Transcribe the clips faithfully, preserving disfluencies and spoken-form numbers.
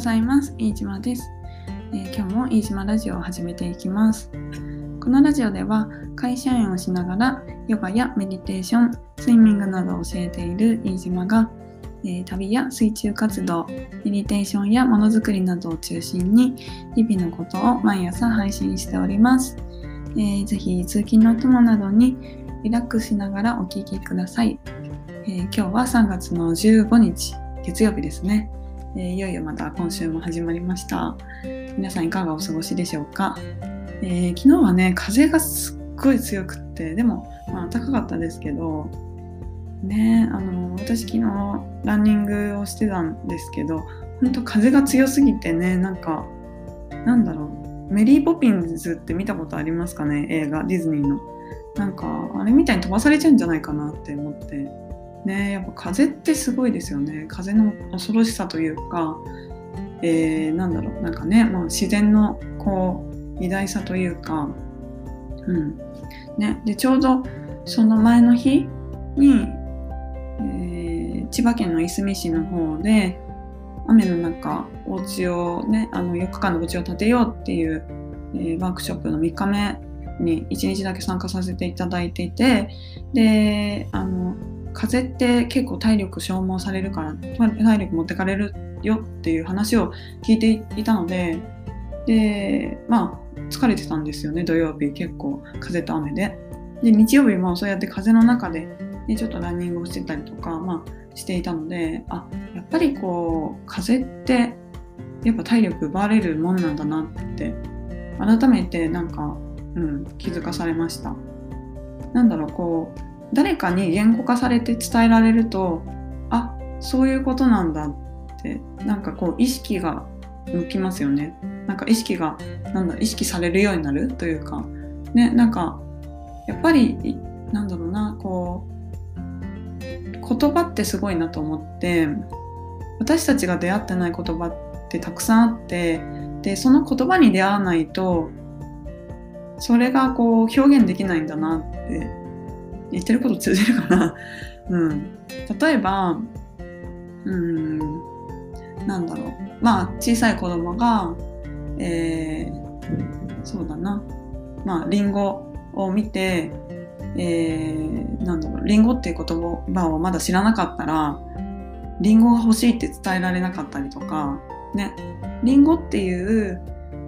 ざいます。飯島です。えー、今日も飯島ラジオを始めていきます。このラジオでは会社員をしながらヨガやメディテーション、スイミングなどを教えている飯島が、えー、旅や水中活動、メディテーションやものづくりなどを中心に日々のことを毎朝配信しております。えー、ぜひ通勤のお供などにリラックスしながらお聞きください。えー、今日はさんがつのじゅうごにち月曜日ですね。いよいよまた今週も始まりました。皆さんいかがお過ごしでしょうか。えー、昨日はね風がすっごい強くってでも、まあ、暖かかったですけどね、あの私昨日ランニングをしてたんですけど本当風が強すぎてね、なんかなんだろう、メリーポピンズって見たことありますかね、映画ディズニーの。なんかあれみたいに飛ばされちゃうんじゃないかなって思ってね、やっぱ風ってすごいですよね。風の恐ろしさというか、えー、なんだろう、なんかね、まあ、自然のこう偉大さというか、うんね、でちょうどその前の日に、えー、千葉県のいすみ市の方で雨の中お家をね、あのよっかかんのお家を建てようっていう、えー、ワークショップのみっかめにいちにちだけ参加させていただいていて、であの風って結構体力消耗されるから体力持ってかれるよっていう話を聞いていたので、でまあ疲れてたんですよね。土曜日結構風と雨で、で日曜日もそうやって風の中で、ね、ちょっとランニングをしてたりとか、まあ、していたので、あやっぱりこう風ってやっぱ体力奪われるもんなんだなって改めてなんか、うん、気づかされました。なんだろう、こう誰かに言語化されて伝えられると、あ、そういうことなんだって、なんかこう意識が向きますよね。なんか意識が、なんだ、意識されるようになるというか、ね、なんか、やっぱり、なんだろうな、こう、言葉ってすごいなと思って、私たちが出会ってない言葉ってたくさんあって、で、その言葉に出会わないと、それがこう表現できないんだなって、言ってること通じるかな、うん、例えばうーんなんだろう、まあ小さい子供が、えー、そうだな、まあリンゴを見て、えー、なんだろう、リンゴっていう言葉をまだ知らなかったらリンゴが欲しいって伝えられなかったりとかね、リンゴっていう、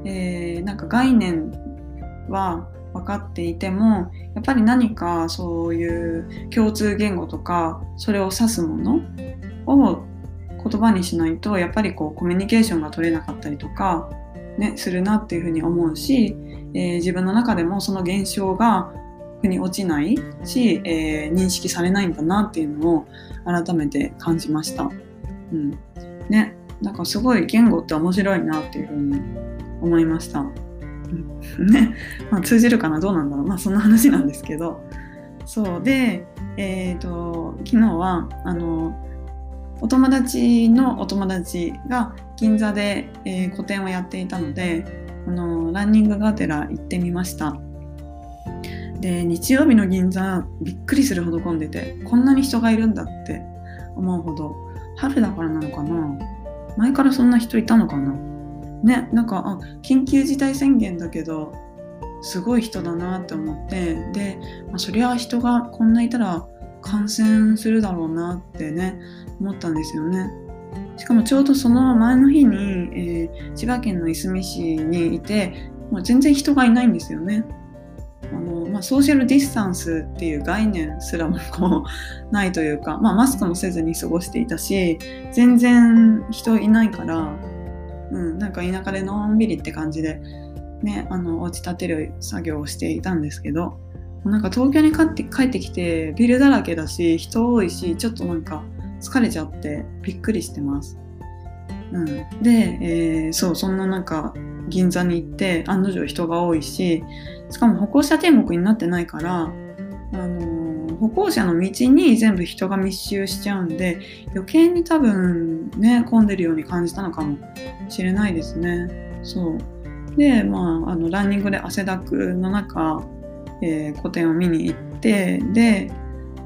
えー、なんか概念は分かっていてもやっぱり何かそういう共通言語とかそれを指すものを言葉にしないとやっぱりこうコミュニケーションが取れなかったりとか、ね、するなっていうふうに思うし、えー、自分の中でもその現象が腑に落ちないし、えー、認識されないんだなっていうのを改めて感じました。うんね、なんかすごい言語って面白いなっていうふうに思いました。ね、まあ、通じるかな、どうなんだろう、まあ、そんな話なんですけど、そうで、えーと、昨日はあのお友達のお友達が銀座で、えー、個展をやっていたので、あのランニングがてら行ってみました。で日曜日の銀座びっくりするほど混んでて、こんなに人がいるんだって思うほど、春だからなのかな、前からそんな人いたのかなね、なんかあ緊急事態宣言だけどすごい人だなって思って、で、まあ、そりゃ人がこんないたら感染するだろうなってね思ったんですよね。しかもちょうどその前の日に、えー、千葉県のいすみ市にいて、まあ、全然人がいないんですよね。あの、まあ、ソーシャルディスタンスっていう概念すらもこうないというか、まあ、マスクもせずに過ごしていたし全然人いないからうん、なんか田舎でのんびりって感じで、ね、あのお家建てる作業をしていたんですけど、なんか東京に帰って、帰ってきてビルだらけだし人多いしちょっとなんか疲れちゃってびっくりしてます。うん、で、えー、そうそんななんか銀座に行って案の定人が多いし、しかも歩行者天国になってないから、あのー、歩行者の道に全部人が密集しちゃうんで余計に多分ね混んでるように感じたのかもしれないですね。そうで、まあ、あのランニングで汗だくの中、えー、個展を見に行って、で、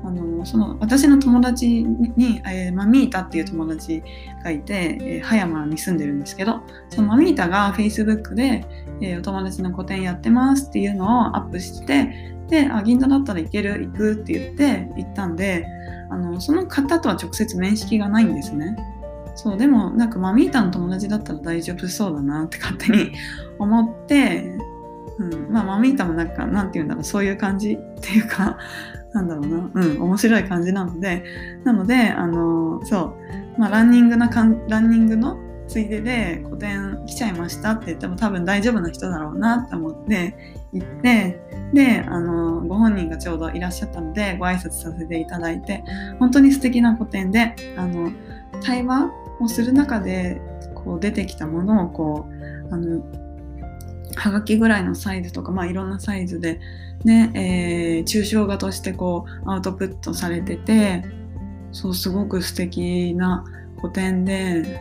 ああのその私の友達に、えー、マミータっていう友達がいて、えー、葉山に住んでるんですけど、そのマミータが Facebook で、えー、お友達の個展やってますっていうのをアップして、であ銀座だったら行ける行くって言って行ったんで、あのその方とは直接面識がないんですね。そうでもなんかマミータの友達だったら大丈夫そうだなって勝手に思って、うん、まあマミータもなんかなんていうんだろう、そういう感じっていうかなんだろうな、うん、面白い感じなので、なのであのそう、まあ、ランニングなかんランニングのついでで個展来ちゃいましたって言っても多分大丈夫な人だろうなって思って行って、であのご本人がちょうどいらっしゃったのでご挨拶させていただいて、本当に素敵な個展で、あの対話をする中でこう出てきたものをこうあのはがきぐらいのサイズとか、まあ、いろんなサイズで、ねえー、抽象画としてこうアウトプットされてて、そうすごく素敵な個展で。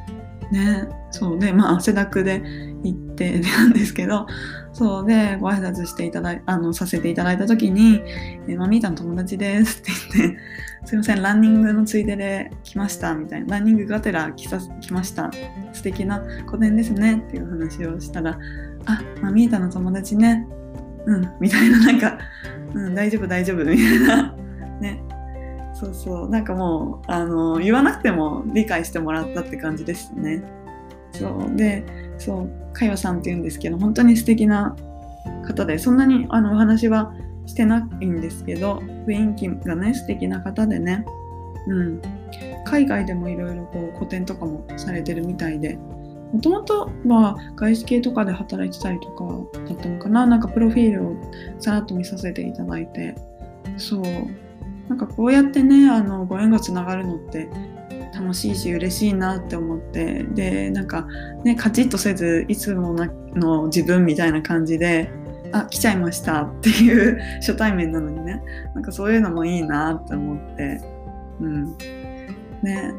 ね、そうで、まあ、汗だくで行ってなんですけど、そうでご挨拶していただいあのさせていただいた時に「マミータの友達です」って言って「すいませんランニングのついでで来ました」みたいな「ランニングがてら 来, さ来ました素敵な個展ですね」っていう話をしたら「あマミータの友達ねうん」みたいな、なんか「うん大丈夫大丈夫」みたいなね。そうそう、なんかもうあの言わなくても理解してもらったって感じですね。そうで、そうかよさんっていうんですけど、本当に素敵な方で、そんなにあのお話はしてないんですけど、雰囲気がね素敵な方でね、うん、海外でもいろいろこう個展とかもされてるみたいで、もともとは外資系とかで働いてたりとかだったのかな、なんかプロフィールをさらっと見させていただいて、そうなんかこうやってねあのご縁がつながるのって楽しいし嬉しいなって思って、でなんかねカチッとせずいつもの自分みたいな感じで、あ来ちゃいましたっていう初対面なのにね、なんかそういうのもいいなって思って、うんね、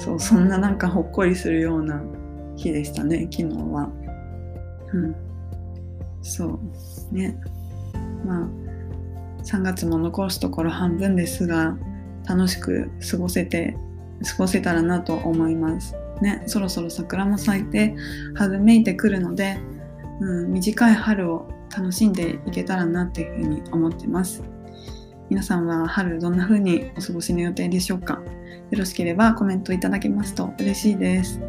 そうそんななんかほっこりするような日でしたね昨日は、うん、そうねまあさんがつも残すところ半分ですが、楽しく過ごせて過ごせたらなと思いますね。そろそろ桜も咲いて春めいてくるので、うん、短い春を楽しんでいけたらなっていうふうに思ってます。皆さんは春どんな風にお過ごしの予定でしょうか。よろしければコメントいただけますと嬉しいです。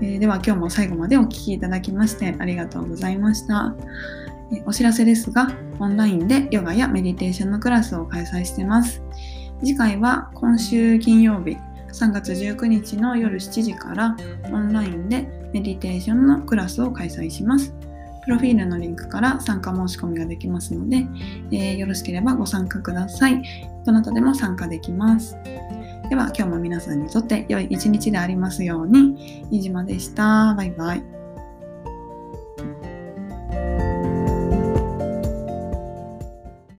えー、では今日も最後までお聞きいただきましてありがとうございました。お知らせですが、オンラインでヨガやメディテーションのクラスを開催しています。次回は今週金曜日さんがつじゅうくにちの夜しちじからオンラインでメディテーションのクラスを開催します。プロフィールのリンクから参加申し込みができますので、えー、よろしければご参加ください。どなたでも参加できます。では今日も皆さんにとって良い一日でありますように。飯島でした。バイバイ。